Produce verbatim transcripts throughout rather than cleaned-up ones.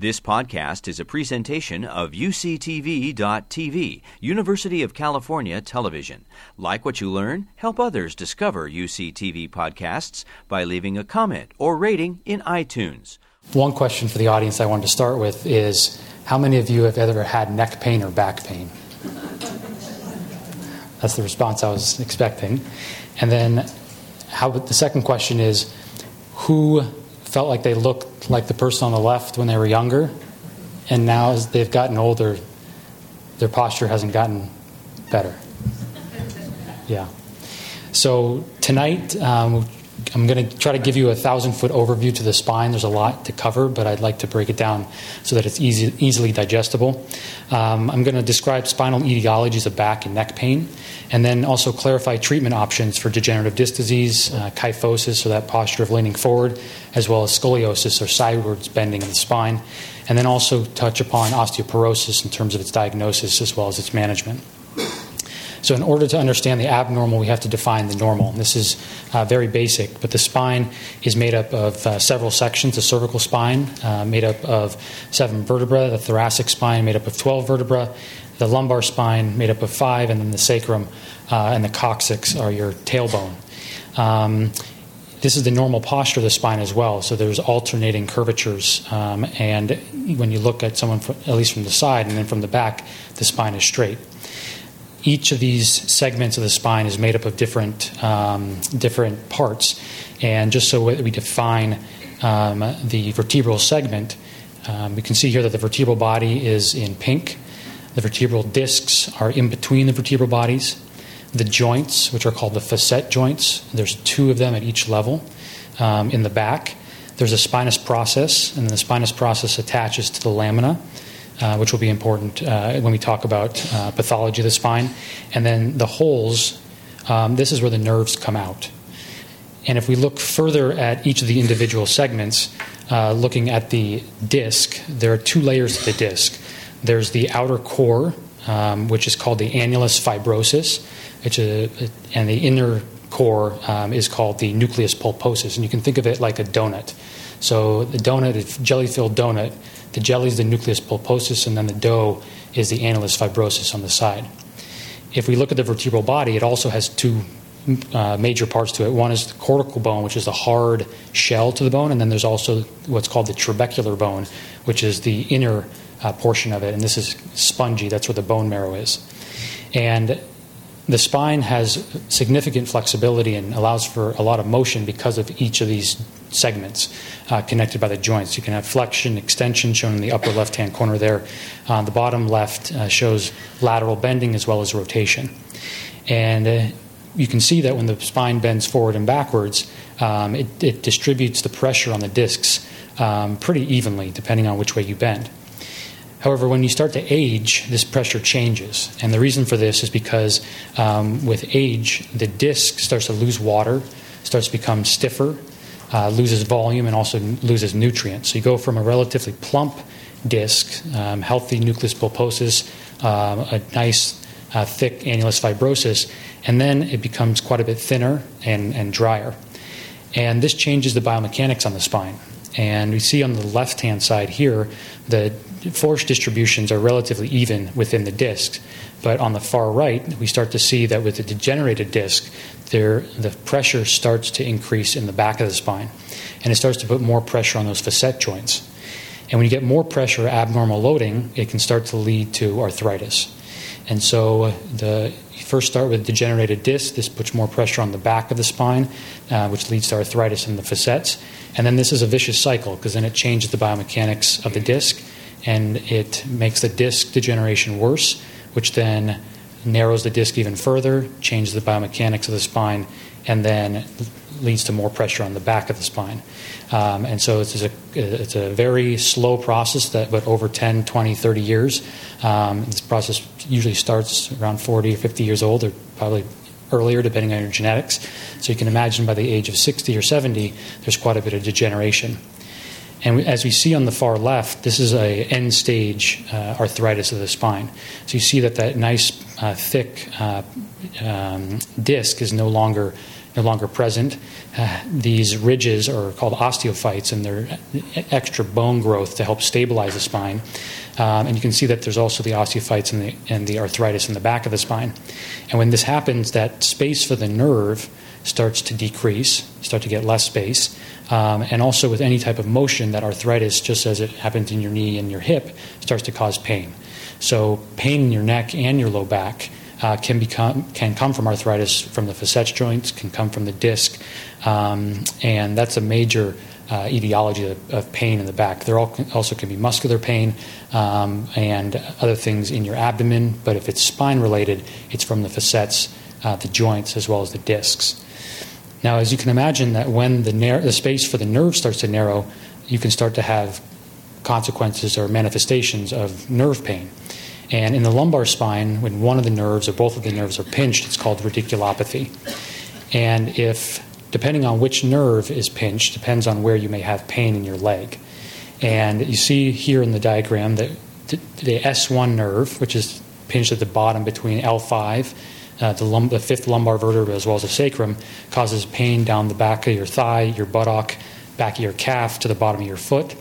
This podcast is a presentation of U C T V dot T V, University of California Television. Like what you learn? Help others discover U C T V podcasts by leaving a comment or rating in iTunes. One question for the audience I wanted to start with is, how many of you have ever had neck pain or back pain? That's the response I was expecting. And then how? The second question is, who felt like they looked like the person on the left when they were younger, and now as they've gotten older, their posture hasn't gotten better? Yeah. So tonight, um, I'm going to try to give you a thousand-foot overview to the spine. There's a lot to cover, but I'd like to break it down so that it's easy, easily digestible. Um, I'm going to describe spinal etiologies of back and neck pain, and then also clarify treatment options for degenerative disc disease, uh, kyphosis, or that posture of leaning forward, as well as scoliosis, or sidewards bending of the spine, and then also touch upon osteoporosis in terms of its diagnosis as well as its management. So in order to understand the abnormal, we have to define the normal. This is uh, very basic, but the spine is made up of uh, several sections. The cervical spine, uh, made up of seven vertebrae. The thoracic spine, made up of twelve vertebrae. The lumbar spine, made up of five. And then the sacrum uh, and the coccyx are your tailbone. Um, this is the normal posture of the spine as well. So there's alternating curvatures. Um, and when you look at someone, from, at least from the side and then from the back, the spine is straight. Each of these segments of the spine is made up of different um, different parts. And just so we define um, the vertebral segment, um, we can see here that the vertebral body is in pink. The vertebral discs are in between the vertebral bodies. The joints, which are called the facet joints, there's two of them at each level um, in the back. There's a spinous process, and the spinous process attaches to the lamina, Uh, which will be important uh, when we talk about uh, pathology of the spine. And then the holes, um, this is where the nerves come out. And if we look further at each of the individual segments, uh, looking at the disc, there are two layers of the disc. There's the outer core, um, which is called the annulus fibrosus, which is a, and the inner core um, is called the nucleus pulposus. And you can think of it like a donut. So the donut, a jelly-filled donut, the jelly is the nucleus pulposus, and then the dough is the annulus fibrosus on the side. If we look at the vertebral body, it also has two uh, major parts to it. One is the cortical bone, which is the hard shell to the bone, and then there's also what's called the trabecular bone, which is the inner uh, portion of it, and this is spongy. That's where the bone marrow is. And the spine has significant flexibility and allows for a lot of motion because of each of these segments uh, connected by the joints. You can have flexion, extension shown in the upper left-hand corner there. Uh, the bottom left uh, shows lateral bending as well as rotation. And uh, you can see that when the spine bends forward and backwards, um, it, it distributes the pressure on the discs um, pretty evenly depending on which way you bend. However, when you start to age, this pressure changes. And the reason for this is because um, with age, the disc starts to lose water, starts to become stiffer, Uh, loses volume, and also loses nutrients. So you go from a relatively plump disc, um, healthy nucleus pulposus, um, a nice uh, thick annulus fibrosus, and then it becomes quite a bit thinner and, and drier. And this changes the biomechanics on the spine. And we see on the left-hand side here, the force distributions are relatively even within the discs. But on the far right, we start to see that with a degenerated disc, there, the pressure starts to increase in the back of the spine. And it starts to put more pressure on those facet joints. And when you get more pressure, abnormal loading, it can start to lead to arthritis. And so the you first start with degenerated disc. This puts more pressure on the back of the spine, uh, which leads to arthritis in the facets. And then this is a vicious cycle, because then it changes the biomechanics of the disc, and it makes the disc degeneration worse, which then narrows the disc even further, changes the biomechanics of the spine, and then leads to more pressure on the back of the spine. Um, and so it's a, it's a very slow process, that, but over ten, twenty, thirty years. Um, this process usually starts around forty or fifty years old, or probably earlier depending on your genetics. So you can imagine by the age of sixty or seventy, there's quite a bit of degeneration. And as we see on the far left, this is a end-stage uh, arthritis of the spine. So you see that that nice, uh, thick uh, um, disc is no longer no longer present. Uh, these ridges are called osteophytes, and they're extra bone growth to help stabilize the spine. Um, and you can see that there's also the osteophytes and the, and the arthritis in the back of the spine. And when this happens, that space for the nerve starts to decrease, start to get less space. Um, and also with any type of motion, that arthritis, just as it happens in your knee and your hip, starts to cause pain. So pain in your neck and your low back uh, can become can come from arthritis from the facet joints, can come from the disc, um, and that's a major uh, etiology of, of pain in the back. There all, also can be muscular pain um, and other things in your abdomen, but if it's spine-related, it's from the facets, uh, the joints, as well as the discs. Now, as you can imagine, that when the, nar- the space for the nerve starts to narrow, you can start to have consequences or manifestations of nerve pain. And in the lumbar spine, when one of the nerves or both of the nerves are pinched, it's called radiculopathy. And if, depending on which nerve is pinched, depends on where you may have pain in your leg. And you see here in the diagram that the S one nerve, which is pinched at the bottom between L five, uh, the, lum- the fifth lumbar vertebra, as well as the sacrum, causes pain down the back of your thigh, your buttock, back of your calf, to the bottom of your foot.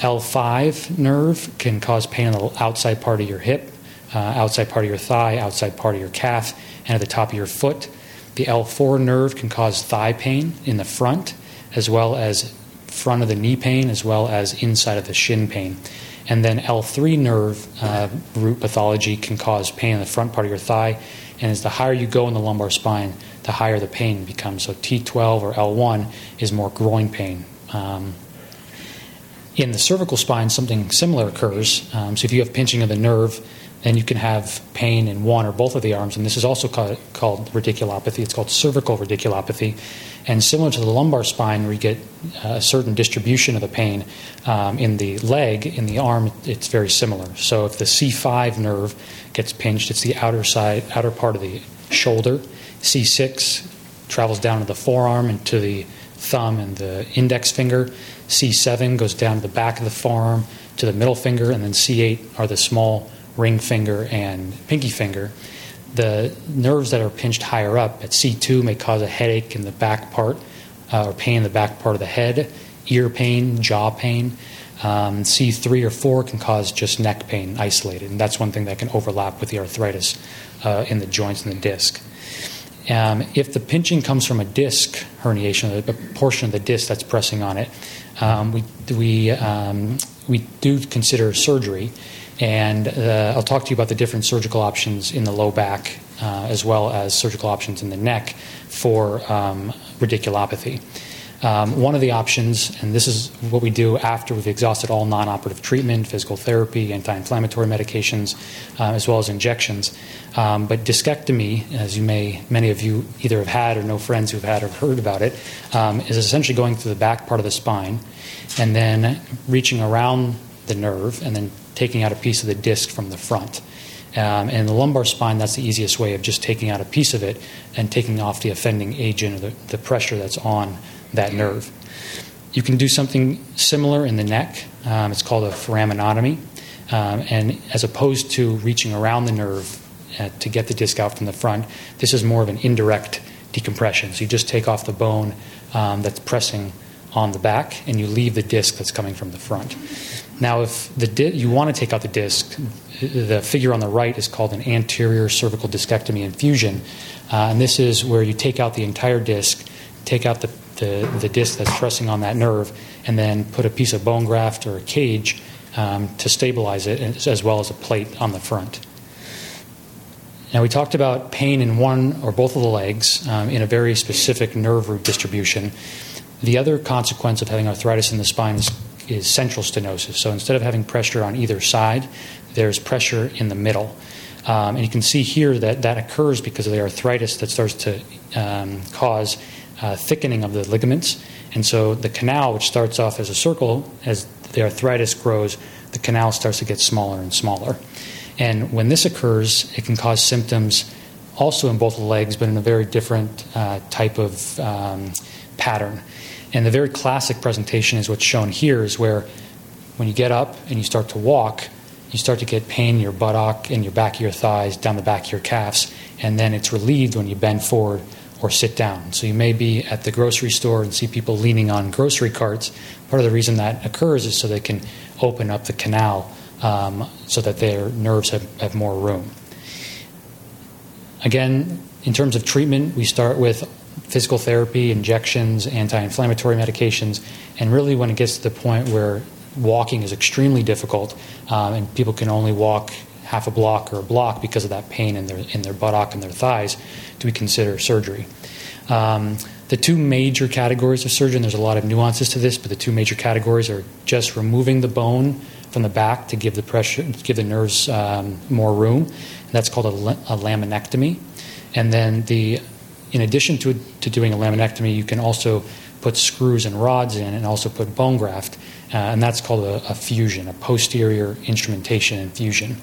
L five nerve can cause pain in the outside part of your hip, uh, outside part of your thigh, outside part of your calf, and at the top of your foot. The L four nerve can cause thigh pain in the front, as well as front of the knee pain, as well as inside of the shin pain. And then L three nerve uh, root pathology can cause pain in the front part of your thigh, and as the higher you go in the lumbar spine, the higher the pain becomes. So T twelve or L one is more groin pain. Um, In the cervical spine, something similar occurs. Um, so if you have pinching of the nerve, then you can have pain in one or both of the arms. And this is also ca- called radiculopathy. It's called cervical radiculopathy. And similar to the lumbar spine, where you get a certain distribution of the pain um, in the leg, in the arm, it's very similar. So if the C five nerve gets pinched, it's the outer side, outer part of the shoulder. C six travels down to the forearm and to the thumb and the index finger. C seven goes down to the back of the forearm to the middle finger, and then C eight are the small ring finger and pinky finger. The nerves that are pinched higher up at C two may cause a headache in the back part, uh, or pain in the back part of the head, ear pain, jaw pain. Um, C three or four can cause just neck pain isolated, and that's one thing that can overlap with the arthritis uh, in the joints and the disc. Um, if the pinching comes from a disc herniation, a portion of the disc that's pressing on it, um, we we um, we do consider surgery, and uh, I'll talk to you about the different surgical options in the low back, uh, as well as surgical options in the neck for um, radiculopathy. Um, one of the options, and this is what we do after we've exhausted all non-operative treatment, physical therapy, anti-inflammatory medications, uh, as well as injections. Um, but discectomy, as you may, many of you either have had or know friends who've had or heard about it, um, is essentially going through the back part of the spine and then reaching around the nerve and then taking out a piece of the disc from the front. Um, and in the lumbar spine, that's the easiest way of just taking out a piece of it and taking off the offending agent or the, the pressure that's on that nerve. You can do something similar in the neck. Um, it's called a foraminotomy. Um, and as opposed to reaching around the nerve uh, to get the disc out from the front, this is more of an indirect decompression. So you just take off the bone um, that's pressing on the back, and you leave the disc that's coming from the front. Now, if the di- you want to take out the disc, the figure on the right is called an anterior cervical discectomy infusion. Uh, and this is where you take out the entire disc, take out the The, the disc that's pressing on that nerve, and then put a piece of bone graft or a cage um, to stabilize it, as well as a plate on the front. Now, we talked about pain in one or both of the legs um, in a very specific nerve root distribution. The other consequence of having arthritis in the spine is, is central stenosis. So instead of having pressure on either side, there's pressure in the middle. Um, and you can see here that that occurs because of the arthritis that starts to um, cause Uh, thickening of the ligaments, and so the canal, which starts off as a circle, as the arthritis grows, the canal starts to get smaller and smaller. And when this occurs, it can cause symptoms also in both legs, but in a very different uh, type of um, pattern. And the very classic presentation is what's shown here, is where when you get up and you start to walk, you start to get pain in your buttock, in your back of your thighs, down the back of your calves, and then it's relieved when you bend forward or sit down. So you may be at the grocery store and see people leaning on grocery carts. Part of the reason that occurs is so they can open up the canal um, so that their nerves have, have more room. Again, in terms of treatment, we start with physical therapy, injections, anti-inflammatory medications, and really when it gets to the point where walking is extremely difficult um, and people can only walk half a block or a block because of that pain in their in their buttock and their thighs, do we consider surgery. Um, the two major categories of surgery, and there's a lot of nuances to this, but the two major categories are just removing the bone from the back to give the pressure, give the nerves um, more room. And that's called a, a laminectomy. And then the in addition to, to doing a laminectomy, you can also put screws and rods in and also put bone graft, uh, and that's called a, a fusion, a posterior instrumentation and fusion.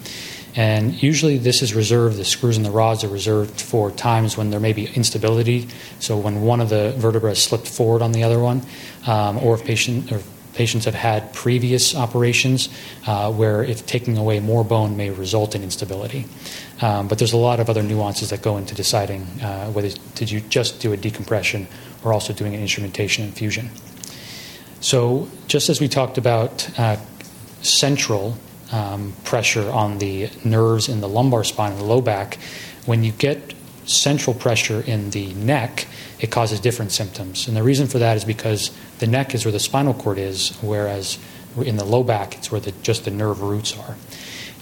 And usually this is reserved, the screws and the rods are reserved for times when there may be instability, so when one of the vertebrae slipped forward on the other one, um, or if patient, or patients have had previous operations uh, where if taking away more bone may result in instability. Um, but there's a lot of other nuances that go into deciding uh, whether to do, just do a decompression or also doing an instrumentation and fusion. So just as we talked about uh, central um, pressure on the nerves in the lumbar spine and the low back, when you get central pressure in the neck, it causes different symptoms. And the reason for that is because the neck is where the spinal cord is, whereas in the low back, it's where the, just the nerve roots are.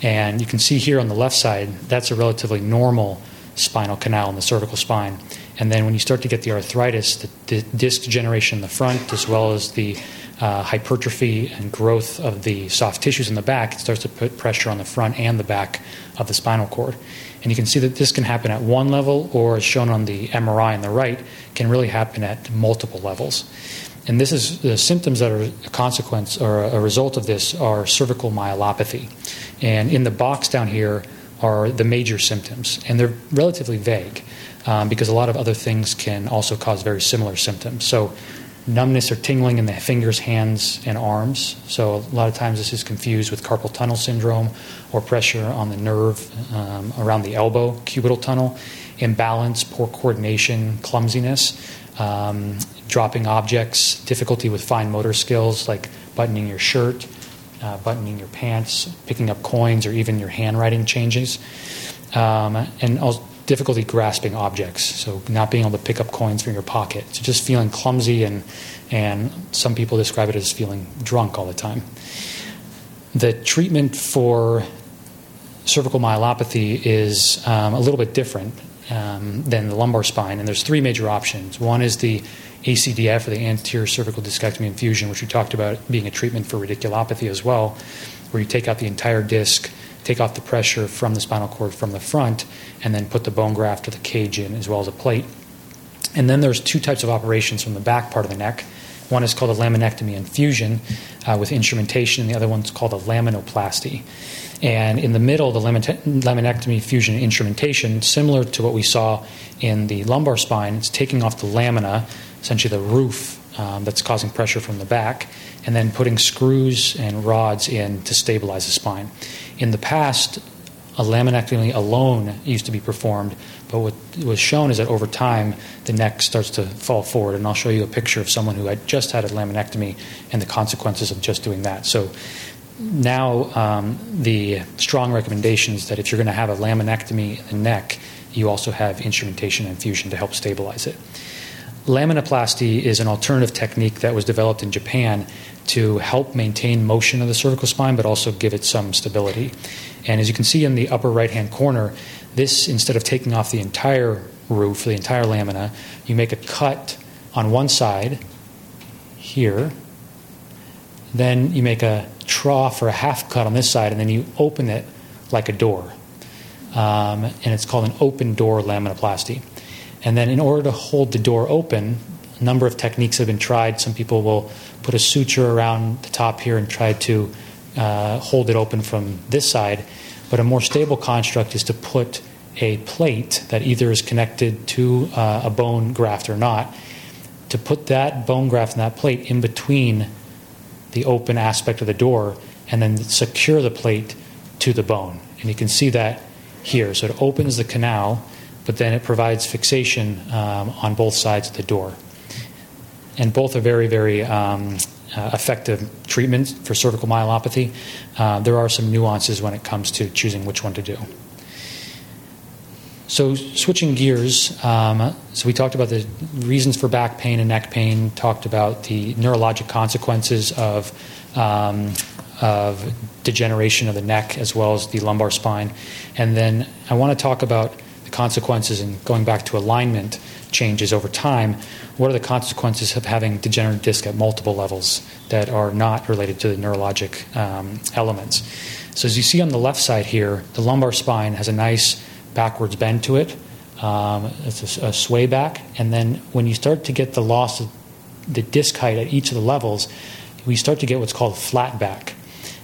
And you can see here on the left side, that's a relatively normal spinal canal in the cervical spine. And then when you start to get the arthritis, the, the disc degeneration in the front, as well as the uh, hypertrophy and growth of the soft tissues in the back, it starts to put pressure on the front and the back of the spinal cord. And you can see that this can happen at one level, or as shown on the M R I on the right, can really happen at multiple levels. And this is the symptoms that are a consequence or a result of this are cervical myelopathy. And in the box down here are the major symptoms, and they're relatively vague um, because a lot of other things can also cause very similar symptoms. So numbness or tingling in the fingers, hands, and arms. So a lot of times this is confused with carpal tunnel syndrome or pressure on the nerve um, around the elbow, cubital tunnel, imbalance, poor coordination, clumsiness, um, dropping objects, difficulty with fine motor skills like buttoning your shirt, uh, buttoning your pants, picking up coins, or even your handwriting changes, um, and also difficulty grasping objects, so not being able to pick up coins from your pocket. So just feeling clumsy, and and some people describe it as feeling drunk all the time. The treatment for cervical myelopathy is um, a little bit different um, than the lumbar spine, and there's three major options. One is the A C D F, or the anterior cervical discectomy and fusion, which we talked about being a treatment for radiculopathy as well, where you take out the entire disc, take off the pressure from the spinal cord from the front, and then put the bone graft or the cage in, as well as a plate. And then there's two types of operations from the back part of the neck. One is called a laminectomy and fusion uh, with instrumentation, and the other one's called a laminoplasty. And in the middle, the laminectomy, fusion, and instrumentation, similar to what we saw in the lumbar spine, it's taking off the lamina, essentially the roof um, that's causing pressure from the back, and then putting screws and rods in to stabilize the spine. In the past, a laminectomy alone used to be performed, but what was shown is that over time, the neck starts to fall forward. And I'll show you a picture of someone who had just had a laminectomy and the consequences of just doing that. So now um, the strong recommendation is that if you're going to have a laminectomy in the neck, you also have instrumentation and fusion to help stabilize it. Laminoplasty is an alternative technique that was developed in Japan to help maintain motion of the cervical spine, but also give it some stability. And as you can see in the upper right-hand corner, this, instead of taking off the entire roof, the entire lamina, you make a cut on one side here, then you make a trough or a half cut on this side, and then you open it like a door. Um, and it's called an open door laminoplasty. And then in order to hold the door open, a number of techniques have been tried. Some people will put a suture around the top here and try to uh, hold it open from this side. But a more stable construct is to put a plate that either is connected to uh, a bone graft or not, to put that bone graft and that plate in between the open aspect of the door and then secure the plate to the bone. And you can see that here. So it opens the canal. but then it provides fixation um, on both sides of the door. And both are very, very um, uh, effective treatments for cervical myelopathy. Uh, there are some nuances when it comes to choosing which one to do. So switching gears, um, so we talked about the reasons for back pain and neck pain, talked about the neurologic consequences of, um, of degeneration of the neck as well as the lumbar spine. And then I want to talk about the consequences, and going back to alignment changes over time, what are the consequences of having degenerative disc at multiple levels that are not related to the neurologic um, elements. So as you see on the left side here, the lumbar spine has a nice backwards bend to it. Um, it's a, a sway back. And then when you start to get the loss of the disc height at each of the levels, we start to get what's called flat back.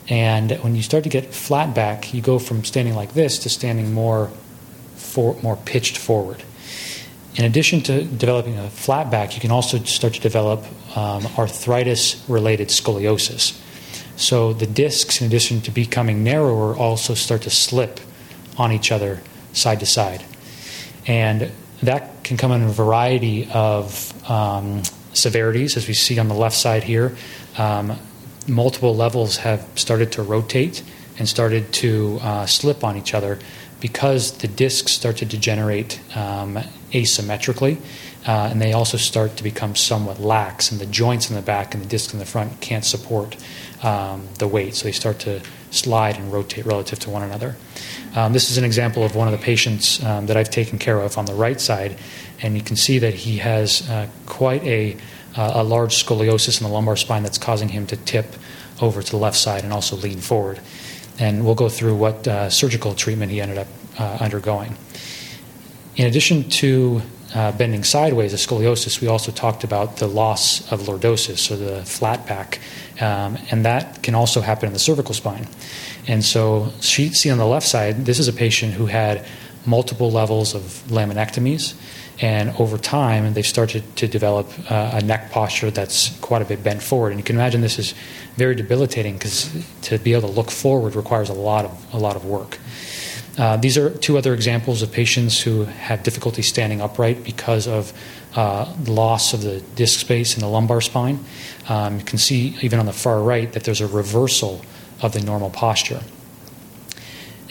And when you start to get flat back, you go from standing like this to standing more, for, more pitched forward. In addition to developing a flat back, you can also start to develop um, arthritis-related scoliosis. So the discs, in addition to becoming narrower, also start to slip on each other side to side. And that can come in a variety of um, severities, as we see on the left side here. Um, multiple levels have started to rotate and started to uh, slip on each other because the discs start to degenerate um, asymmetrically, uh, and they also start to become somewhat lax, and the joints in the back and the discs in the front can't support um, the weight, so they start to slide and rotate relative to one another. Um, this is an example of one of the patients um, that I've taken care of on the right side, and you can see that he has uh, quite a, uh, a large scoliosis in the lumbar spine that's causing him to tip over to the left side and also lean forward. And we'll go through what uh, surgical treatment he ended up uh, undergoing. In addition to uh, bending sideways, a scoliosis, we also talked about the loss of lordosis, so the flat back, um, and that can also happen in the cervical spine. And so you see on the left side, this is a patient who had multiple levels of laminectomies, and over time they've started to develop uh, a neck posture that's quite a bit bent forward. And you can imagine this is very debilitating because to be able to look forward requires a lot of a lot of work. Uh, these are two other examples of patients who have difficulty standing upright because of uh, loss of the disc space in the lumbar spine. Um, you can see even on the far right that there's a reversal of the normal posture.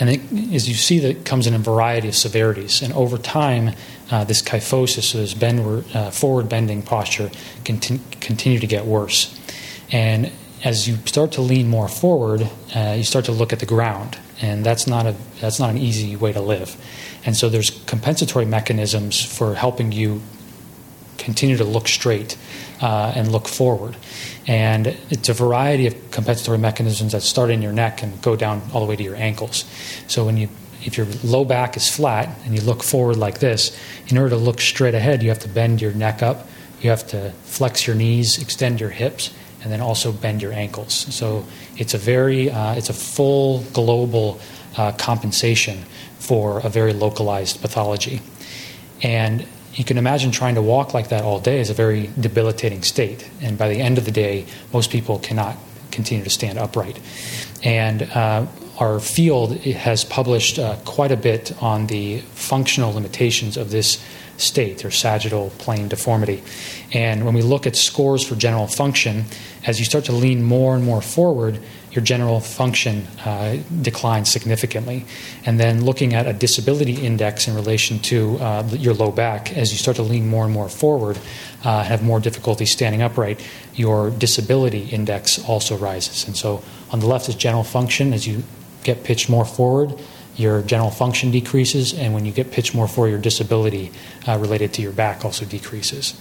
And it, as you see, that comes in a variety of severities. And over time, uh, this kyphosis, so this bend, uh, forward-bending posture, can t- continue to get worse. And as you start to lean more forward, uh, you start to look at the ground. And that's not a that's not an easy way to live. And so there's compensatory mechanisms for helping you continue to look straight uh, and look forward. And it's a variety of compensatory mechanisms that start in your neck and go down all the way to your ankles. So when you, if your low back is flat and you look forward like this, in order to look straight ahead, you have to bend your neck up, you have to flex your knees, extend your hips, and then also bend your ankles. So it's a very, uh, it's a full global uh, compensation for a very localized pathology. And you can imagine trying to walk like that all day is a very debilitating state. And by the end of the day, most people cannot continue to stand upright. And uh, our field has published uh, quite a bit on the functional limitations of this state or sagittal plane deformity. And when we look at scores for general function, as you start to lean more and more forward, your general function uh, declines significantly. And then looking at a disability index in relation to uh, your low back, as you start to lean more and more forward, uh, have more difficulty standing upright, your disability index also rises. And so on the left is general function. As you get pitched more forward, your general function decreases, and when you get pitched more forward, your disability uh, related to your back also decreases.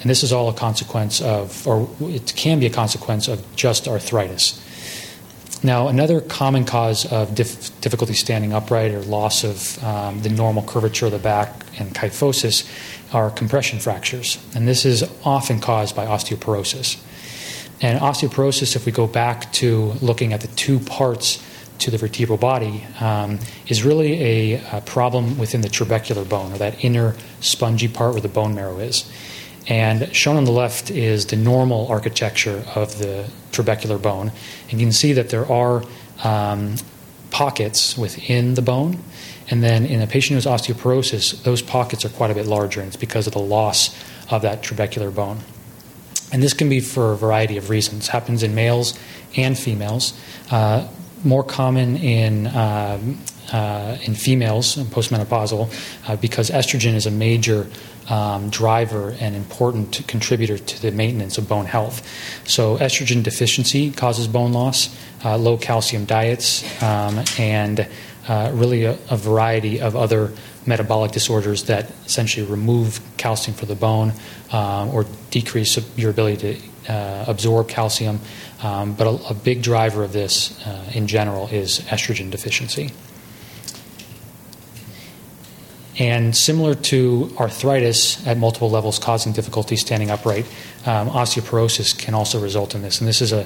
And this is all a consequence of, or it can be a consequence of just arthritis. Now, another common cause of dif- difficulty standing upright or loss of um, the normal curvature of the back and kyphosis are compression fractures. And this is often caused by osteoporosis. And osteoporosis, if we go back to looking at the two parts to the vertebral body, um, is really a, a problem within the trabecular bone, or that inner spongy part where the bone marrow is. And shown on the left is the normal architecture of the trabecular bone. And you can see that there are um, pockets within the bone. And then in a patient who has osteoporosis, those pockets are quite a bit larger, and it's because of the loss of that trabecular bone. And this can be for a variety of reasons. It happens in males and females. Uh, more common in um, uh, in females, postmenopausal, uh, because estrogen is a major um, driver and important contributor to the maintenance of bone health. So estrogen deficiency causes bone loss, uh, low calcium diets, um, and uh, really a, a variety of other metabolic disorders that essentially remove calcium from the bone um, or decrease your ability to Uh, absorb calcium, um, but a, a big driver of this uh, in general is estrogen deficiency. And similar to arthritis at multiple levels causing difficulty standing upright, um, osteoporosis can also result in this. And this is a,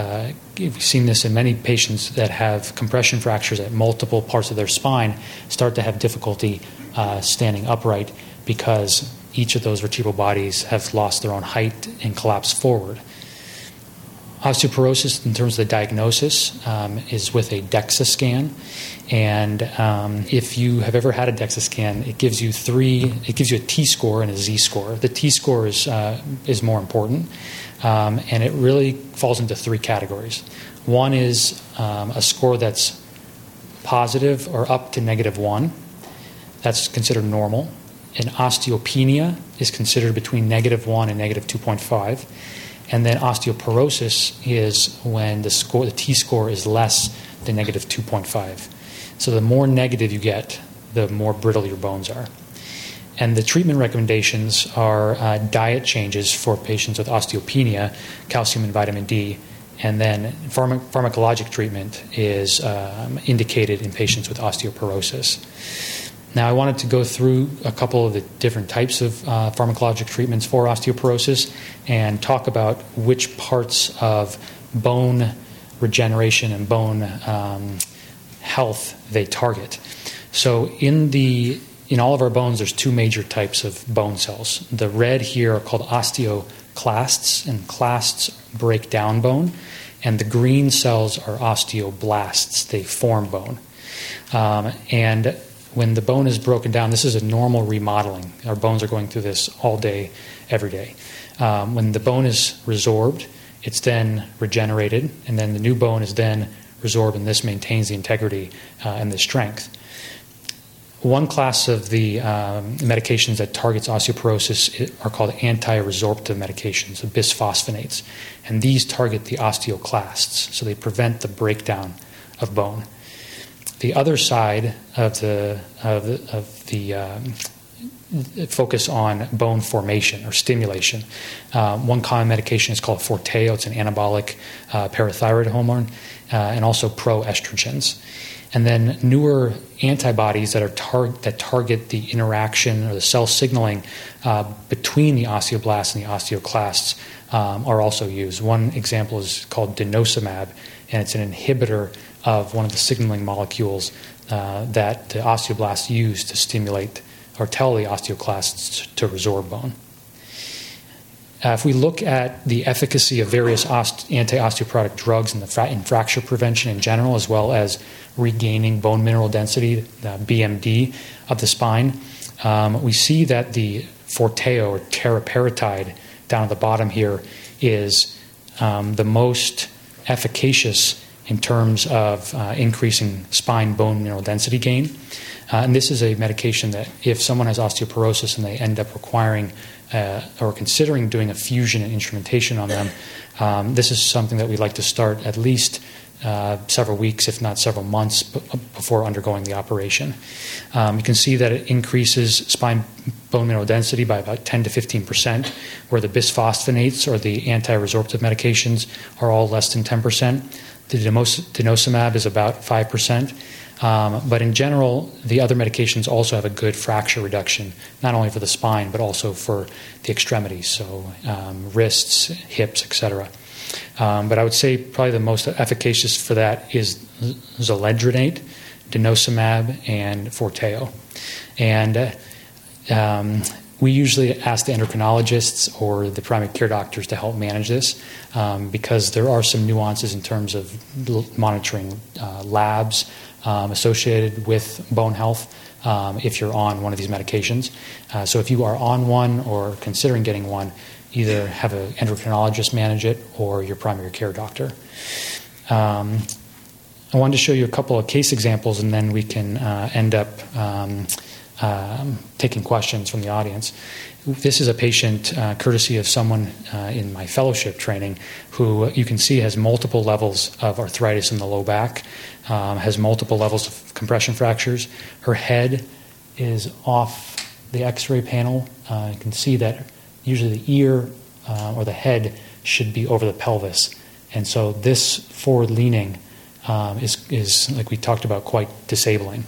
uh, we've seen this in many patients that have compression fractures at multiple parts of their spine start to have difficulty uh, standing upright because each of those vertebral bodies have lost their own height and collapsed forward. Osteoporosis, in terms of the diagnosis, um, is with a DEXA scan. And um, if you have ever had a DEXA scan, it gives you three. It gives you a T-score and a Z-score. The T-score is uh, is more important, um, and it really falls into three categories. One is um, a score that's positive or up to negative one. That's considered normal. An osteopenia is considered between negative one and negative two point five. And then osteoporosis is when the score, the T-score is less than negative two point five. So the more negative you get, the more brittle your bones are. And the treatment recommendations are uh, diet changes for patients with osteopenia, calcium and vitamin D, and then pharma- pharmacologic treatment is um, indicated in patients with osteoporosis. Now, I wanted to go through a couple of the different types of uh, pharmacologic treatments for osteoporosis and talk about which parts of bone regeneration and bone um, health they target. So in the in all of our bones, there's two major types of bone cells. The red here are called osteoclasts, and clasts break down bone. And the green cells are osteoblasts. They form bone. Um, and... When the bone is broken down, this is a normal remodeling. Our bones are going through this all day, every day. Um, when the bone is resorbed, it's then regenerated, and then the new bone is then resorbed, and this maintains the integrity uh, and the strength. One class of the um, medications that targets osteoporosis are called anti-resorptive medications, the bisphosphonates, and these target the osteoclasts, so they prevent the breakdown of bone. The other side of the of the, of the um, focus on bone formation or stimulation. Um, one common medication is called Forteo. It's an anabolic uh, parathyroid hormone uh, and also pro-estrogens. And then newer antibodies that are tar- that target the interaction or the cell signaling uh, between the osteoblasts and the osteoclasts um, are also used. One example is called denosumab, and it's an inhibitor of one of the signaling molecules uh, that the osteoblasts use to stimulate or tell the osteoclasts to resorb bone. Uh, if we look at the efficacy of various oste- anti-osteoporotic drugs in, the fra- in fracture prevention in general, as well as regaining bone mineral density, the B M D of the spine, um, we see that the Forteo or teriparatide down at the bottom here is um, the most efficacious in terms of uh, increasing spine bone mineral density gain. Uh, and this is a medication that if someone has osteoporosis and they end up requiring uh, or considering doing a fusion and instrumentation on them, um, this is something that we'd like to start at least uh, several weeks, if not several months, b- before undergoing the operation. Um, you can see that it increases spine bone mineral density by about ten to fifteen percent, where the bisphosphonates or the anti-resorptive medications are all less than ten percent. The denosumab is about five percent. Um, but in general, the other medications also have a good fracture reduction, not only for the spine, but also for the extremities, so um, wrists, hips, et cetera. Um, but I would say probably the most efficacious for that is zoledronate, denosumab, and Forteo. And uh, um, We usually ask the endocrinologists or the primary care doctors to help manage this um, because there are some nuances in terms of monitoring uh, labs um, associated with bone health um, if you're on one of these medications. Uh, so if you are on one or considering getting one, either have an endocrinologist manage it or your primary care doctor. Um, I wanted to show you a couple of case examples, and then we can uh, end up um, Um, taking questions from the audience. This is a patient uh, courtesy of someone uh, in my fellowship training who you can see has multiple levels of arthritis in the low back, um, has multiple levels of compression fractures. Her head is off the x-ray panel. Uh, you can see that usually the ear uh, or the head should be over the pelvis. And so this forward leaning um, is, is, like we talked about, quite disabling.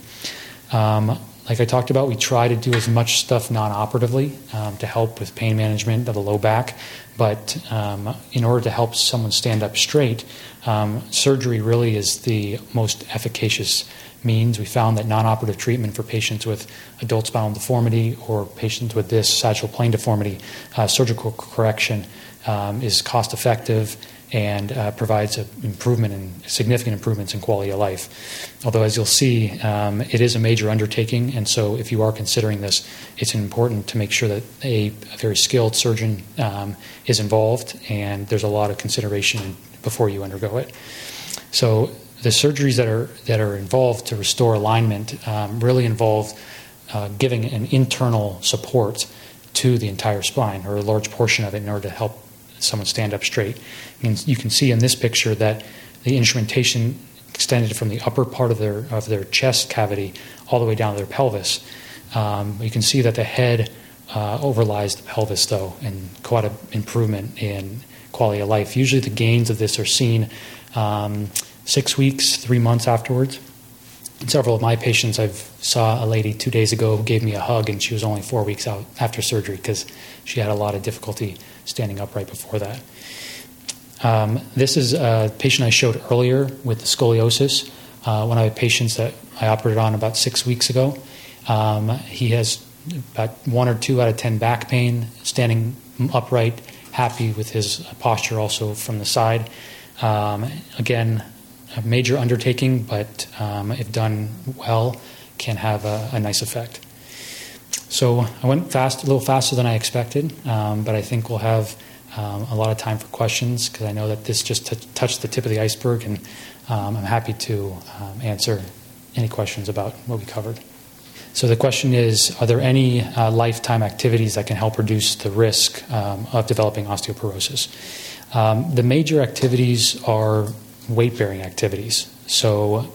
Um, Like I talked about, we try to do as much stuff non-operatively um, to help with pain management of the low back. But um, in order to help someone stand up straight, um, surgery really is the most efficacious means. We found that non-operative treatment for patients with adult spinal deformity or patients with this sagittal plane deformity, uh, surgical correction um, is cost-effective and uh, provides a improvement in significant improvements in quality of life. Although, as you'll see, um, it is a major undertaking, and so if you are considering this, it's important to make sure that a, a very skilled surgeon um, is involved, and there's a lot of consideration before you undergo it. So the surgeries that are that are involved to restore alignment um, really involve uh, giving an internal support to the entire spine or a large portion of it in order to help someone stand up straight. And you can see in this picture that the instrumentation extended from the upper part of their of their chest cavity all the way down to their pelvis. Um, you can see that the head uh, overlies the pelvis, though, and quite an improvement in quality of life. Usually the gains of this are seen um, six weeks, three months afterwards. In several of my patients, I saw a lady two days ago who gave me a hug, and she was only four weeks out after surgery because she had a lot of difficulty standing up right before that. Um, this is a patient I showed earlier with the scoliosis, uh, one of the patients that I operated on about six weeks ago. Um, he has about one or two out of ten back pain, standing upright, happy with his posture also from the side. Um, again, a major undertaking, but um, if done well, can have a, a nice effect. So I went fast, a little faster than I expected, um, but I think we'll have um, a lot of time for questions because I know that this just t- touched the tip of the iceberg, and um, I'm happy to um, answer any questions about what we covered. So the question is, are there any uh, lifetime activities that can help reduce the risk um, of developing osteoporosis? Um, the major activities are weight-bearing activities. So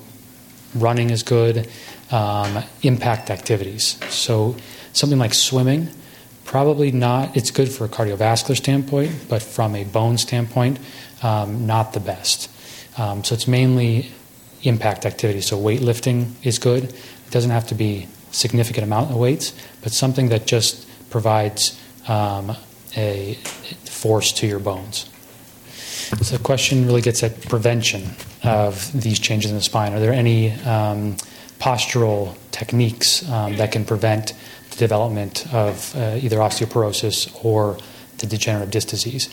running is good, um, impact activities. So something like swimming, probably not. It's good for a cardiovascular standpoint, but from a bone standpoint, um, not the best. Um, so it's mainly impact activities. So weightlifting is good. It doesn't have to be a significant amount of weights, but something that just provides um, a force to your bones. So the question really gets at prevention of these changes in the spine. Are there any um, postural techniques um, that can prevent the development of uh, either osteoporosis or the degenerative disc disease?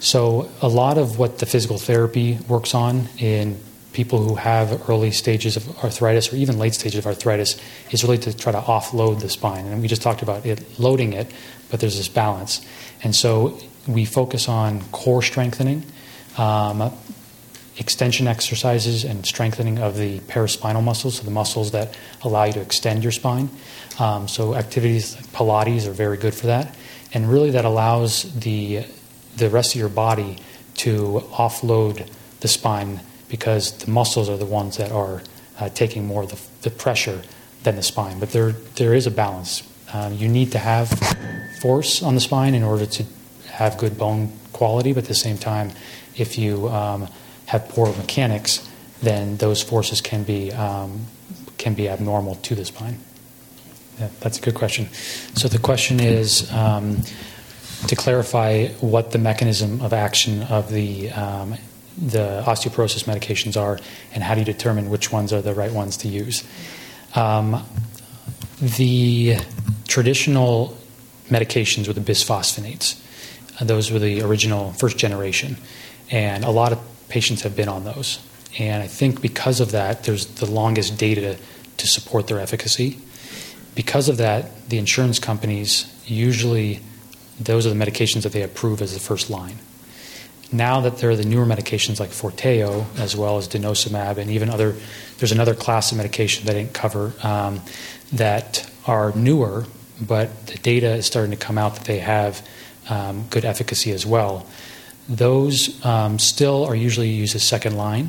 So a lot of what the physical therapy works on in people who have early stages of arthritis or even late stages of arthritis is really to try to offload the spine. And we just talked about it, loading it, but there's this balance. And so we focus on core strengthening, um, extension exercises, and strengthening of the paraspinal muscles, so the muscles that allow you to extend your spine. Um, so activities like Pilates are very good for that. And really that allows the the rest of your body to offload the spine because the muscles are the ones that are uh, taking more of the, the pressure than the spine. But there there is a balance. Um, you need to have force on the spine in order to have good bone quality, but at the same time, if you um, have poor mechanics, then those forces can be um, can be abnormal to the spine. Yeah, that's a good question. So the question is um, to clarify what the mechanism of action of the um, the osteoporosis medications are, and how do you determine which ones are the right ones to use? Um, the traditional medications were the bisphosphonates. Uh, those were the original first generation. And a lot of patients have been on those. And I think because of that, there's the longest data to support their efficacy. Because of that, the insurance companies usually, those are the medications that they approve as the first line. Now that there are the newer medications like Forteo, as well as denosumab, and even other, there's another class of medication that I didn't cover um, that are newer, but the data is starting to come out that they have um, good efficacy as well. Those um, still are usually used as second line,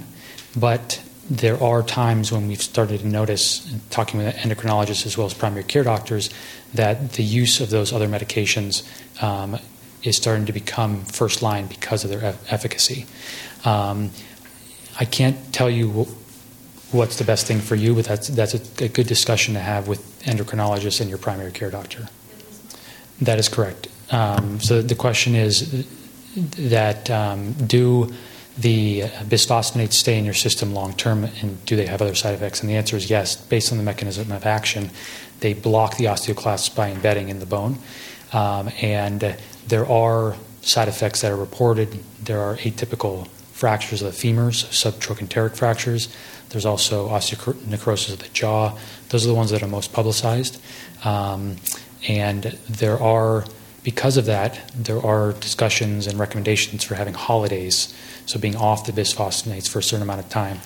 but there are times when we've started to notice, talking with endocrinologists as well as primary care doctors, that the use of those other medications um, is starting to become first line because of their e- efficacy. Um, I can't tell you wh- what's the best thing for you, but that's, that's a, a good discussion to have with endocrinologists and your primary care doctor. That is correct. Um, so the question is that um, do the bisphosphonates stay in your system long term, and do they have other side effects? And the answer is yes. Based on the mechanism of action, they block the osteoclasts by embedding in the bone. Um, and uh, there are side effects that are reported. There are atypical fractures of the femurs, subtrochanteric fractures. There's also osteonecrosis of the jaw. Those are the ones that are most publicized. Um, and there are, because of that, there are discussions and recommendations for having holidays, so being off the bisphosphonates for a certain amount of time.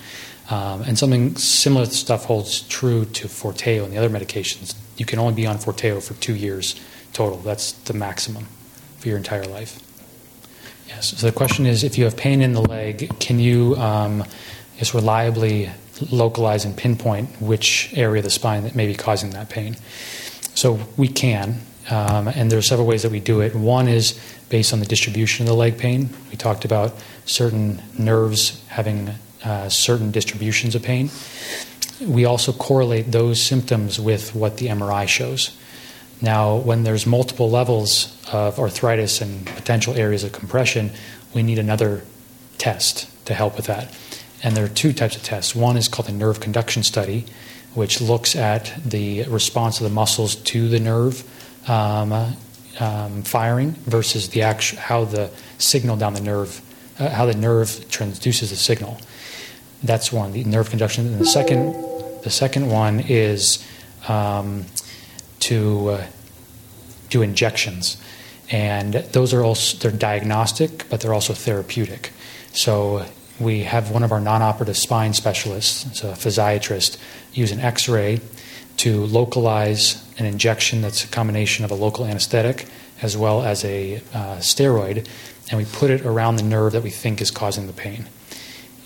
Um, and something similar stuff holds true to Forteo and the other medications. You can only be on Forteo for two years total. That's the maximum for your entire life. Yes. So the question is, if you have pain in the leg, can you um, just reliably localize and pinpoint which area of the spine that may be causing that pain? So we can, um, and there are several ways that we do it. One is based on the distribution of the leg pain. We talked about certain nerves having uh, certain distributions of pain. We also correlate those symptoms with what the M R I shows. Now, when there's multiple levels of arthritis and potential areas of compression, we need another test to help with that. And there are two types of tests. One is called the nerve conduction study, which looks at the response of the muscles to the nerve um, um, firing versus the actu- how the signal down the nerve, uh, how the nerve transduces the signal. That's one, the nerve conduction. And the second, the second one is Um, to uh, do injections. And those are also, they're diagnostic, but they're also therapeutic. So we have one of our non-operative spine specialists, so a physiatrist, use an x-ray to localize an injection that's a combination of a local anesthetic as well as a uh, steroid, and we put it around the nerve that we think is causing the pain.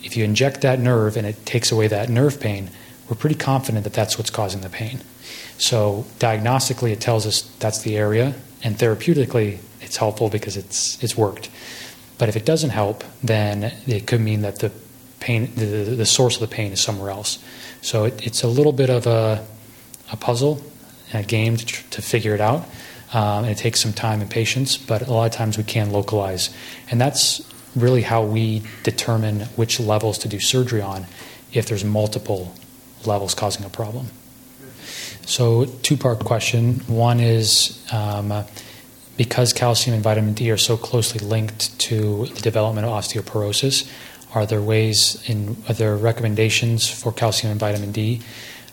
If you inject that nerve and it takes away that nerve pain, we're pretty confident that that's what's causing the pain. So diagnostically, it tells us that's the area, and therapeutically, it's helpful because it's it's worked. But if it doesn't help, then it could mean that the pain, the, the source of the pain is somewhere else. So it, it's a little bit of a, a puzzle and a game to, to figure it out, um, and it takes some time and patience, but a lot of times we can localize. And that's really how we determine which levels to do surgery on if there's multiple levels causing a problem. So two-part question. One is, um, because calcium and vitamin D are so closely linked to the development of osteoporosis, are there ways in are there recommendations for calcium and vitamin D?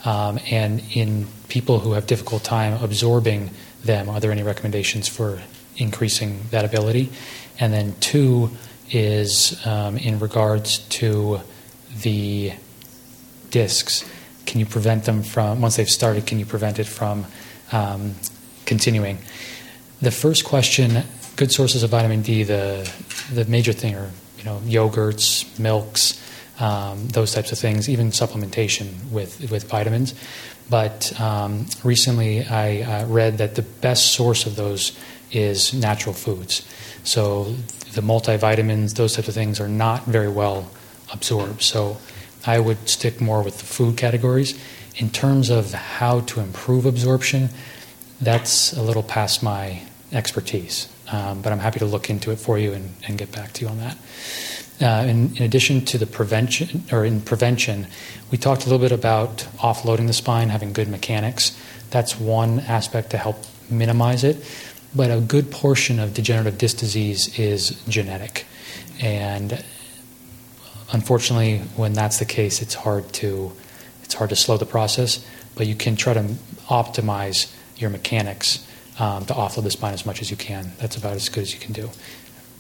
Um, and in people who have difficult time absorbing them, are there any recommendations for increasing that ability? And then two is um, in regards to the discs. Can you prevent them from, once they've started, can you prevent it from um, continuing? The first question, good sources of vitamin D, the the major thing are, you know, yogurts, milks, um, those types of things, even supplementation with, with vitamins. But um, recently I uh, read that the best source of those is natural foods. So the multivitamins, those types of things are not very well absorbed. So I would stick more with the food categories. In terms of how to improve absorption, that's a little past my expertise, um, but I'm happy to look into it for you and, and get back to you on that. Uh, in, in addition to the prevention, or in prevention, we talked a little bit about offloading the spine, having good mechanics. That's one aspect to help minimize it. but a good portion of degenerative disc disease is genetic. And unfortunately, when that's the case, it's hard to it's hard to slow the process, but you can try to optimize your mechanics um, to offload the spine as much as you can. That's about as good as you can do.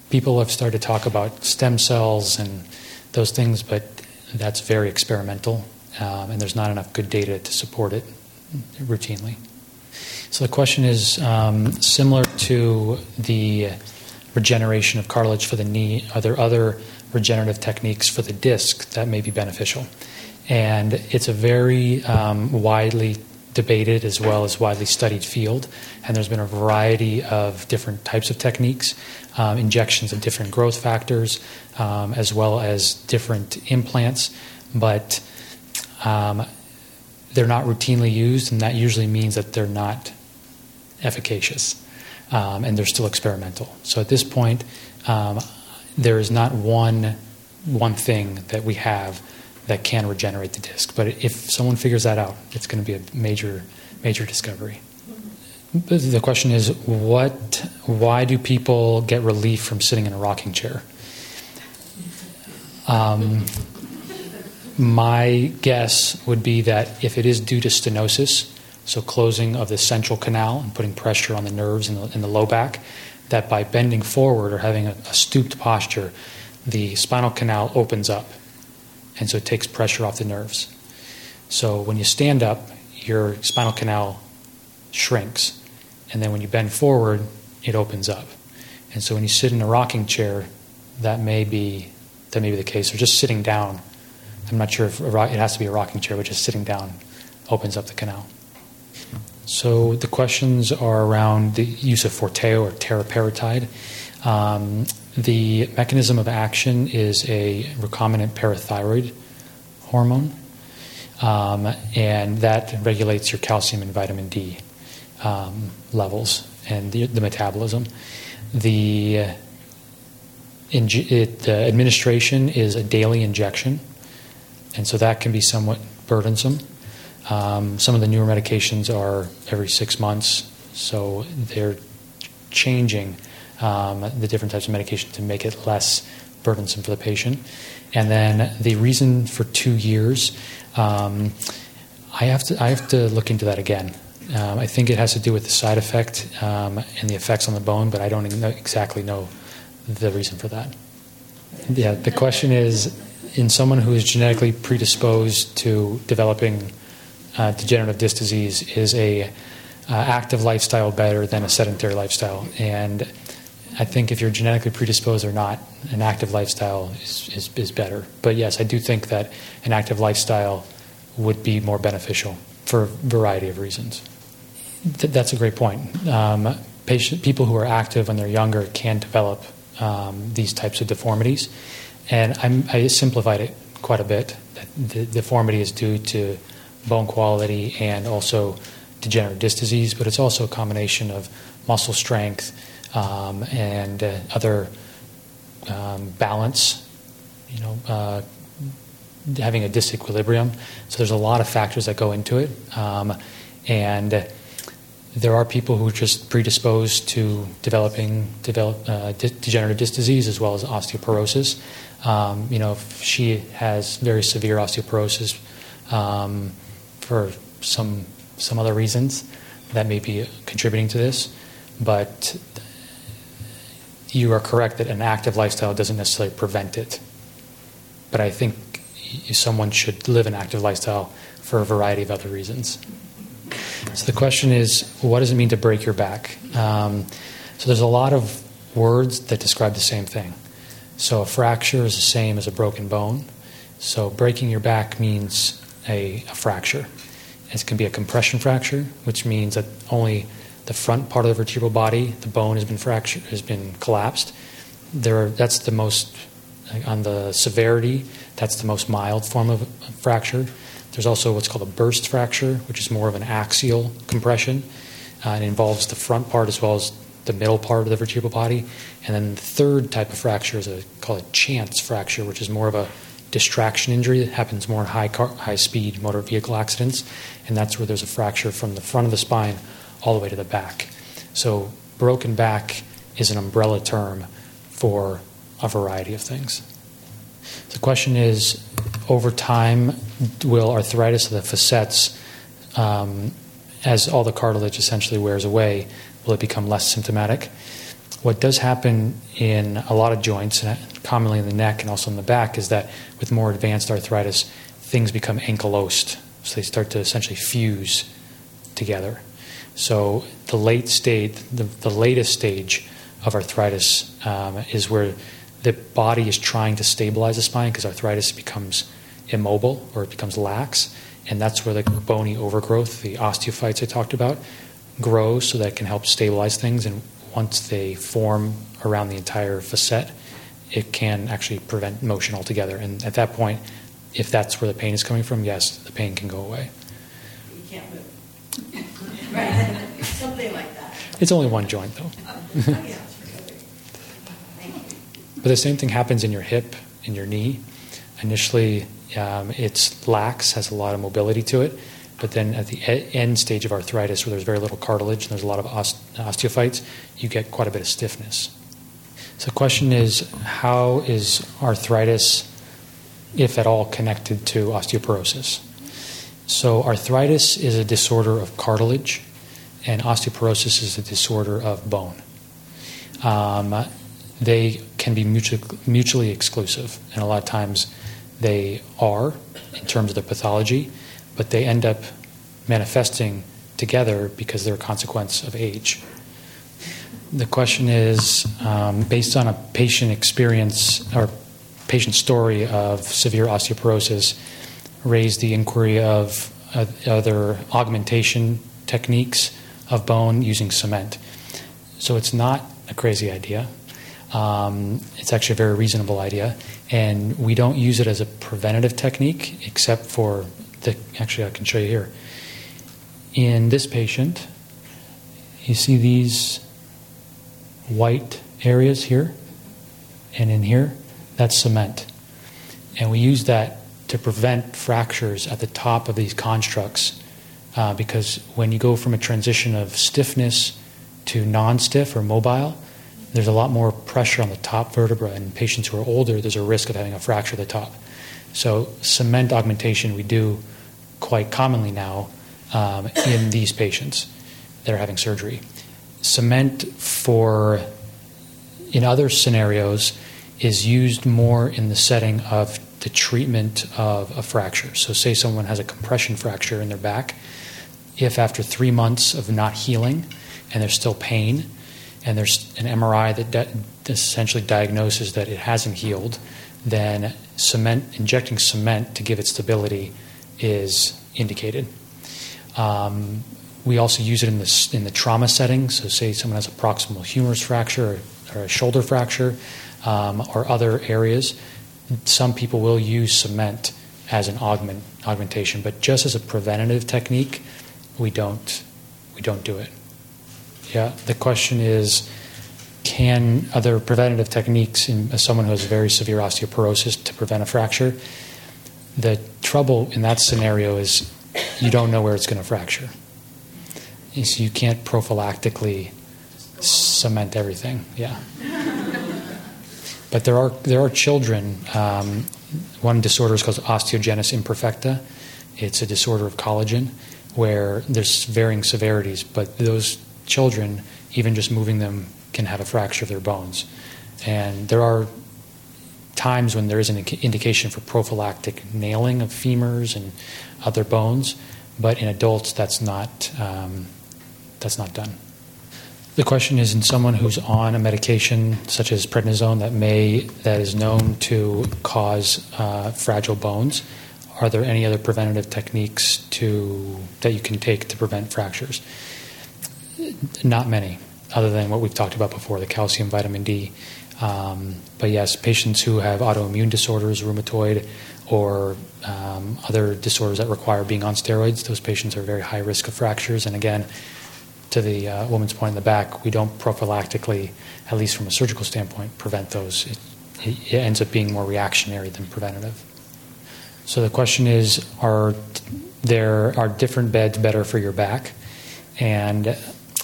People have started to talk about stem cells and those things, but that's very experimental, um, and there's not enough good data to support it routinely. So the question is um, similar to the regeneration of cartilage for the knee. Are there other regenerative techniques for the disc that may be beneficial? And it's a very um, widely debated as well as widely studied field, and there's been a variety of different types of techniques, um, injections of different growth factors, um, as well as different implants, but um, they're not routinely used, and that usually means that they're not efficacious, um, and they're still experimental. So at this point, um, there is not one one thing that we have that can regenerate the disc. But if someone figures that out, it's going to be a major, major discovery. The question is, what, why do people get relief from sitting in a rocking chair? Um, my guess would be that if it is due to stenosis, so closing of the central canal and putting pressure on the nerves in the, in the low back, that by bending forward or having a, a stooped posture, the spinal canal opens up. And so it takes pressure off the nerves. So when you stand up, your spinal canal shrinks. And then when you bend forward, it opens up. And so when you sit in a rocking chair, that may be that may be the case. Or just sitting down. I'm not sure if a rock, it has to be a rocking chair, but just sitting down opens up the canal. So the questions are around the use of Forteo or teriparatide. Um, The mechanism of action is a recombinant parathyroid hormone, um, and that regulates your calcium and vitamin D um, levels and the, the metabolism. The, uh, inj- it, the administration is a daily injection, and so that can be somewhat burdensome. Um, some of the newer medications are every six months, so they're changing Um, the different types of medication to make it less burdensome for the patient. And then the reason for two years, um, I have to I have to look into that again. Um, I think it has to do with the side effect um, and the effects on the bone, but I don't exactly know the reason for that. Yeah, the question is, in someone who is genetically predisposed to developing uh, degenerative disc disease, is a uh, active lifestyle better than a sedentary lifestyle? And I think if you're genetically predisposed or not, an active lifestyle is, is, is better. But yes, I do think that an active lifestyle would be more beneficial for a variety of reasons. Th- that's a great point. Um, patient, people who are active when they're younger can develop um, these types of deformities. And I'm, I simplified it quite a bit. The deformity is due to bone quality and also degenerative disc disease, but it's also a combination of muscle strength, Um, and uh, other um, balance, you know, uh, having a disequilibrium. So there's a lot of factors that go into it. Um, and there are people who are just predisposed to developing develop, uh, de- degenerative disc disease as well as osteoporosis. Um, you know, if she has very severe osteoporosis um, for some, some other reasons that may be contributing to this. But you are correct that an active lifestyle doesn't necessarily prevent it. But I think someone should live an active lifestyle for a variety of other reasons. So the question is, what does it mean to break your back? Um, so there's a lot of words that describe the same thing. So a fracture is the same as a broken bone. So breaking your back means a, a fracture. It can be a compression fracture, which means that only the front part of the vertebral body, the bone has been fractured, has been collapsed. There, are, that's the most on the severity. That's the most mild form of fracture. There's also what's called a burst fracture, which is more of an axial compression, uh, and involves the front part as well as the middle part of the vertebral body. And then the third type of fracture is a called a chance fracture, which is more of a distraction injury that happens more in high car, high-speed motor vehicle accidents, and that's where there's a fracture from the front of the spine all the way to the back. So broken back is an umbrella term for a variety of things. The question is, over time, will arthritis of the facets, um, as all the cartilage essentially wears away, will it become less symptomatic? What does happen in a lot of joints, and commonly in the neck and also in the back, is that with more advanced arthritis, things become ankylosed. So they start to essentially fuse together. So the late state, the, the latest stage of arthritis um, is where the body is trying to stabilize the spine because arthritis becomes immobile or it becomes lax, and that's where the bony overgrowth, the osteophytes I talked about, grows so that it can help stabilize things, and once they form around the entire facet, it can actually prevent motion altogether. And at that point, if that's where the pain is coming from, yes, the pain can go away. You can't move. Right. Something like that. It's only one joint, though. Oh, yeah. But the same thing happens in your hip, in your knee. Initially, um, it's lax, has a lot of mobility to it. But then at the end stage of arthritis, where there's very little cartilage and there's a lot of osteophytes, you get quite a bit of stiffness. So the question is, how is arthritis, if at all, connected to osteoporosis? So arthritis is a disorder of cartilage, and osteoporosis is a disorder of bone. Um, they can be mutually exclusive, and a lot of times they are in terms of the pathology, but they end up manifesting together because they're a consequence of age. The question is, um, based on a patient experience or patient story of severe osteoporosis, raise the inquiry of uh, other augmentation techniques of bone using cement. So it's not a crazy idea. Um, it's actually a very reasonable idea, and we don't use it as a preventative technique except for the, actually I can show you here. In this patient, you see these white areas here and in here, that's cement. And we use that to prevent fractures at the top of these constructs uh, because when you go from a transition of stiffness to non-stiff or mobile, there's a lot more pressure on the top vertebra, and in patients who are older, there's a risk of having a fracture at the top. So cement augmentation we do quite commonly now um, in these patients that are having surgery. Cement for, in other scenarios, is used more in the setting of the treatment of a fracture. So say someone has a compression fracture in their back. If after three months of not healing and there's still pain, and there's an M R I that de- essentially diagnoses that it hasn't healed, then cement, injecting cement to give it stability is indicated. Um, we also use it in the, in the trauma setting. So say someone has a proximal humerus fracture or, or a shoulder fracture um, or other areas. Some people will use cement as an augment, augmentation, but just as a preventative technique, we don't, we don't do it. Yeah, the question is, can other preventative techniques in as someone who has very severe osteoporosis to prevent a fracture? The trouble in that scenario is you don't know where it's going to fracture. And so you can't prophylactically cement everything. Yeah. But there are there are children. Um, one disorder is called osteogenesis imperfecta. It's a disorder of collagen where there's varying severities, but those children, even just moving them, can have a fracture of their bones. And there are times when there is an indication for prophylactic nailing of femurs and other bones, but in adults that's not um, that's not done. The question is, in someone who's on a medication such as prednisone that may that is known to cause uh, fragile bones, are there any other preventative techniques to that you can take to prevent fractures? Not many, other than what we've talked about before, the calcium, vitamin D. Um, but yes, patients who have autoimmune disorders, rheumatoid, or um, other disorders that require being on steroids, those patients are very high risk of fractures. And again, to the uh, woman's point in the back, we don't prophylactically, at least from a surgical standpoint, prevent those. It, it ends up being more reactionary than preventative. So the question is, are there are different beds better for your back? And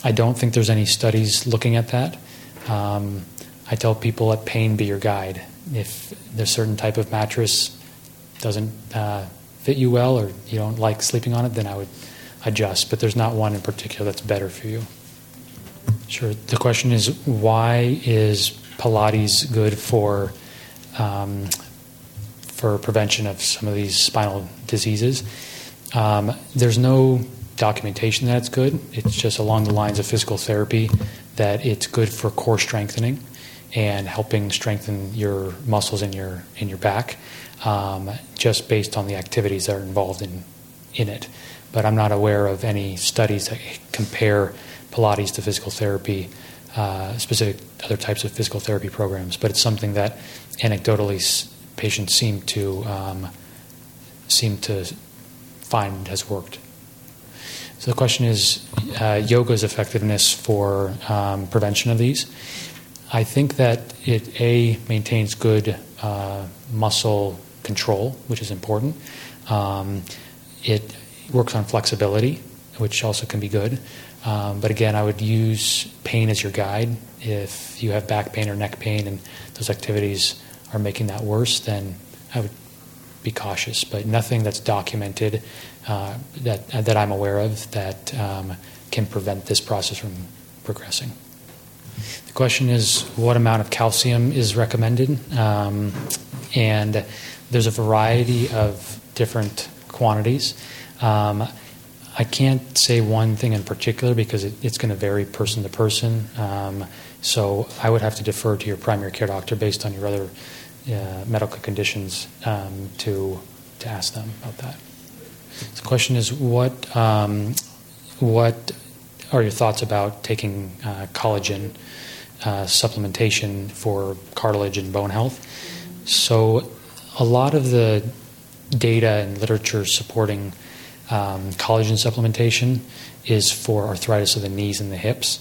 I don't think there's any studies looking at that. Um, I tell people, let pain be your guide. If there's a certain type of mattress doesn't uh, fit you well, or you don't like sleeping on it, then I would adjust. But there's not one in particular that's better for you. Sure. The question is, why is Pilates good for um, for prevention of some of these spinal diseases? Um, there's no documentation that it's good. It's just along the lines of physical therapy that it's good for core strengthening and helping strengthen your muscles in your in your back, um, just based on the activities that are involved in in it. But I'm not aware of any studies that compare Pilates to physical therapy, uh, specific other types of physical therapy programs. But it's something that anecdotally patients seem to um, seem to find has worked. So the question is uh, yoga's effectiveness for um, prevention of these. I think that it, A, maintains good uh, muscle control, which is important. Um, it works on flexibility, which also can be good. Um, but again, I would use pain as your guide. If you have back pain or neck pain and those activities are making that worse, then I would be cautious. But nothing that's documented uh, that, that I'm aware of that um, can prevent this process from progressing. The question is, what amount of calcium is recommended? Um, and there's a variety of different quantities. Um, I can't say one thing in particular because it, it's going to vary person to person. Um, so I would have to defer to your primary care doctor based on your other uh, medical conditions um, to to ask them about that. So the question is, what um, what are your thoughts about taking uh, collagen uh, supplementation for cartilage and bone health? So a lot of the data and literature supporting um, collagen supplementation is for arthritis of the knees and the hips.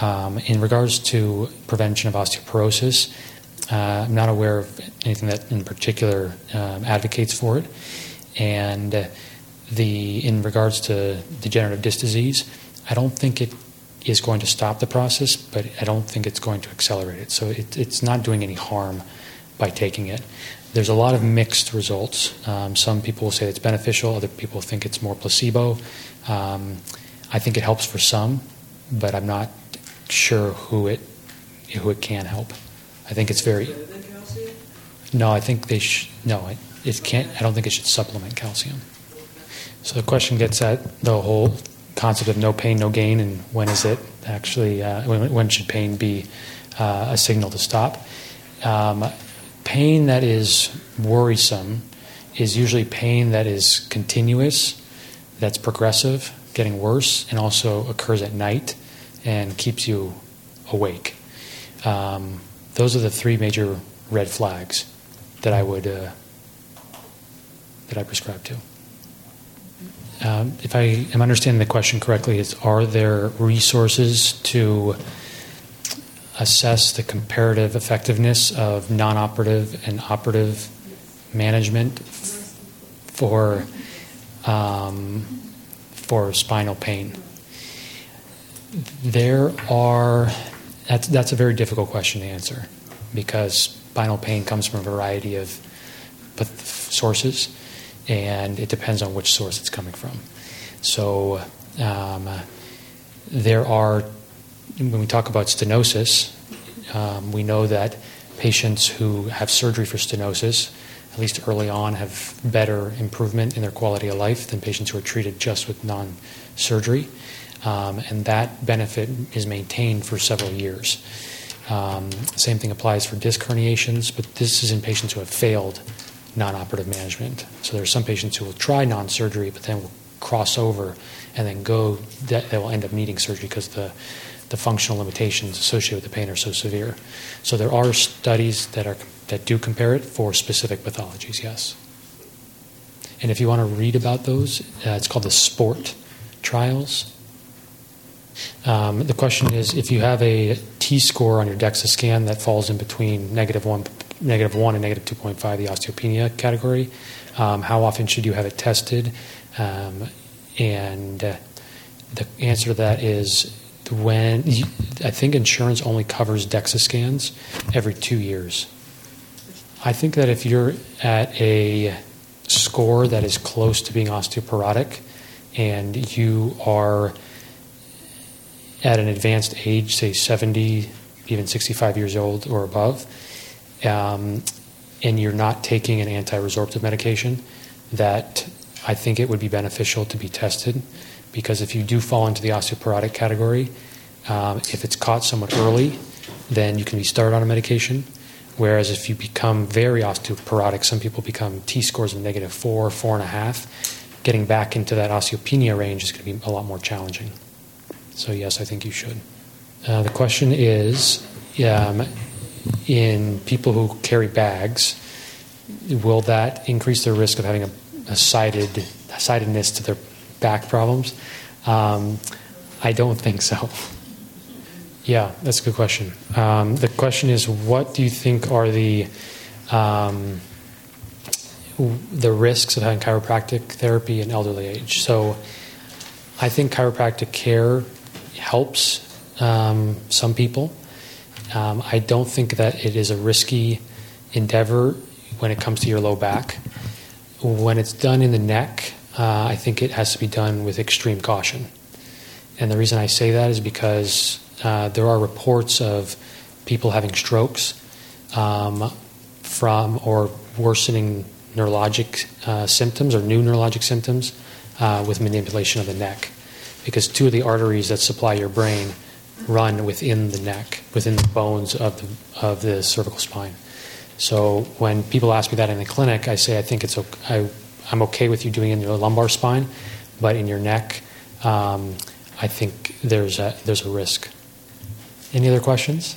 Um, in regards to prevention of osteoporosis, uh, I'm not aware of anything that in particular um, advocates for it. And the in regards to degenerative disc disease, I don't think it is going to stop the process, but I don't think it's going to accelerate it. So it, it's not doing any harm by taking it. There's a lot of mixed results. Um, some people will say it's beneficial. Other people think it's more placebo. Um, I think it helps for some, but I'm not sure who it who it can help. I think it's very. No, I think they sh- no. It, it can't. I don't think it should supplement calcium. So the question gets at the whole concept of no pain, no gain, and when is it actually, uh, when, when should pain be uh, a signal to stop? Um, pain that is worrisome is usually pain that is continuous, that's progressive, getting worse, and also occurs at night and keeps you awake. Um, those are the three major red flags that I would, uh, that I prescribe to. Um, if I am understanding the question correctly, is are there resources to assess the comparative effectiveness of non-operative and operative management f- for um, for spinal pain? There are. That's, that's a very difficult question to answer because spinal pain comes from a variety of sources. And it depends on which source it's coming from. So um, there are, when we talk about stenosis, um, we know that patients who have surgery for stenosis, at least early on, have better improvement in their quality of life than patients who are treated just with non-surgery. Um, and that benefit is maintained for several years. Um, same thing applies for disc herniations, but this is in patients who have failed non-operative management. So there are some patients who will try non-surgery, but then will cross over and then go, they will end up needing surgery because the, the functional limitations associated with the pain are so severe. So there are studies that are that do compare it for specific pathologies, yes. And if you want to read about those, uh, it's called the SPORT trials. Um, the question is, if you have a T-score on your DEXA scan that falls in between negative one negative one and negative two point five, the osteopenia category. Um, how often should you have it tested? Um, and uh, the answer to that is when you, I think insurance only covers DEXA scans every two years. I think that if you're at a score that is close to being osteoporotic and you are at an advanced age, say seventy, even sixty-five years old or above, um, and you're not taking an anti-resorptive medication, that I think it would be beneficial to be tested, because if you do fall into the osteoporotic category, um, if it's caught somewhat early, then you can be started on a medication. Whereas if you become very osteoporotic, some people become T-scores of negative four, four and a half, getting back into that osteopenia range is going to be a lot more challenging. So yes, I think you should. Uh, the question is, um, in people who carry bags, will that increase their risk of having a, a sided a sidedness to their back problems? Um, I don't think so. Yeah, that's a good question. Um, the question is, what do you think are the um, the risks of having chiropractic therapy in elderly age? So I think chiropractic care helps um, some people. Um, I don't think that it is a risky endeavor when it comes to your low back. When it's done in the neck, uh, I think it has to be done with extreme caution. And the reason I say that is because Uh, there are reports of people having strokes um, from or worsening neurologic uh, symptoms or new neurologic symptoms uh, with manipulation of the neck, because two of the arteries that supply your brain run within the neck, within the bones of the, of the cervical spine. So when people ask me that in the clinic, I say I think it's okay, I, I'm okay with you doing it in your lumbar spine, but in your neck, um, I think there's a, there's a risk. Any other questions?